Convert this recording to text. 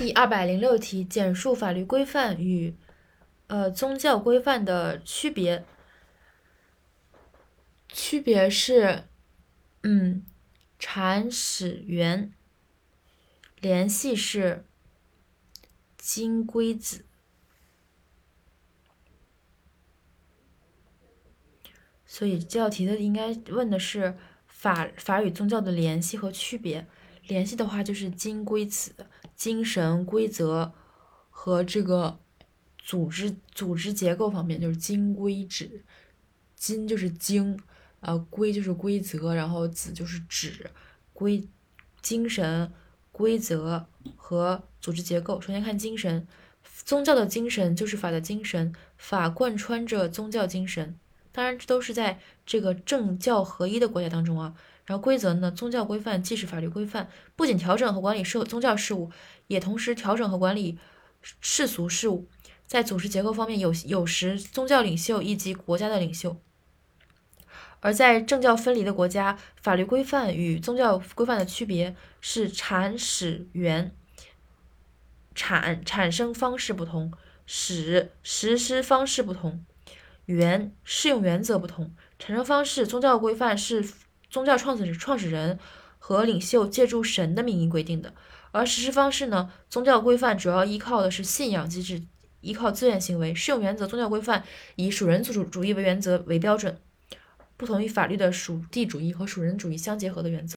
第206题简述法律规范与宗教规范的区别。区别是阐始源，联系是金龟子。所以这道题的应该问的是法与宗教的联系和区别。联系的话就是金龟子，精神规则和这个组织结构方面，就是金规旨。金就是经，规就是规则，然后子就是旨。精神、规则和组织结构。首先看精神，宗教的精神就是法的精神，法贯穿着宗教精神。当然，这都是在这个政教合一的国家当中啊。然后规则呢，宗教规范既是法律规范，不仅调整和管理宗教事务，也同时调整和管理世俗事务。在组织结构方面，有时宗教领袖以及国家的领袖。而在政教分离的国家，法律规范与宗教规范的区别是阐始源，产生方式不同，始实施方式不同。源适用原则不同，产生方式。宗教规范是宗教创始人和领袖借助神的名义规定的，而实施方式呢？宗教规范主要依靠的是信仰机制，依靠自愿行为。适用原则，宗教规范以属人主义为原则为标准，不同于法律的属地主义和属人主义相结合的原则。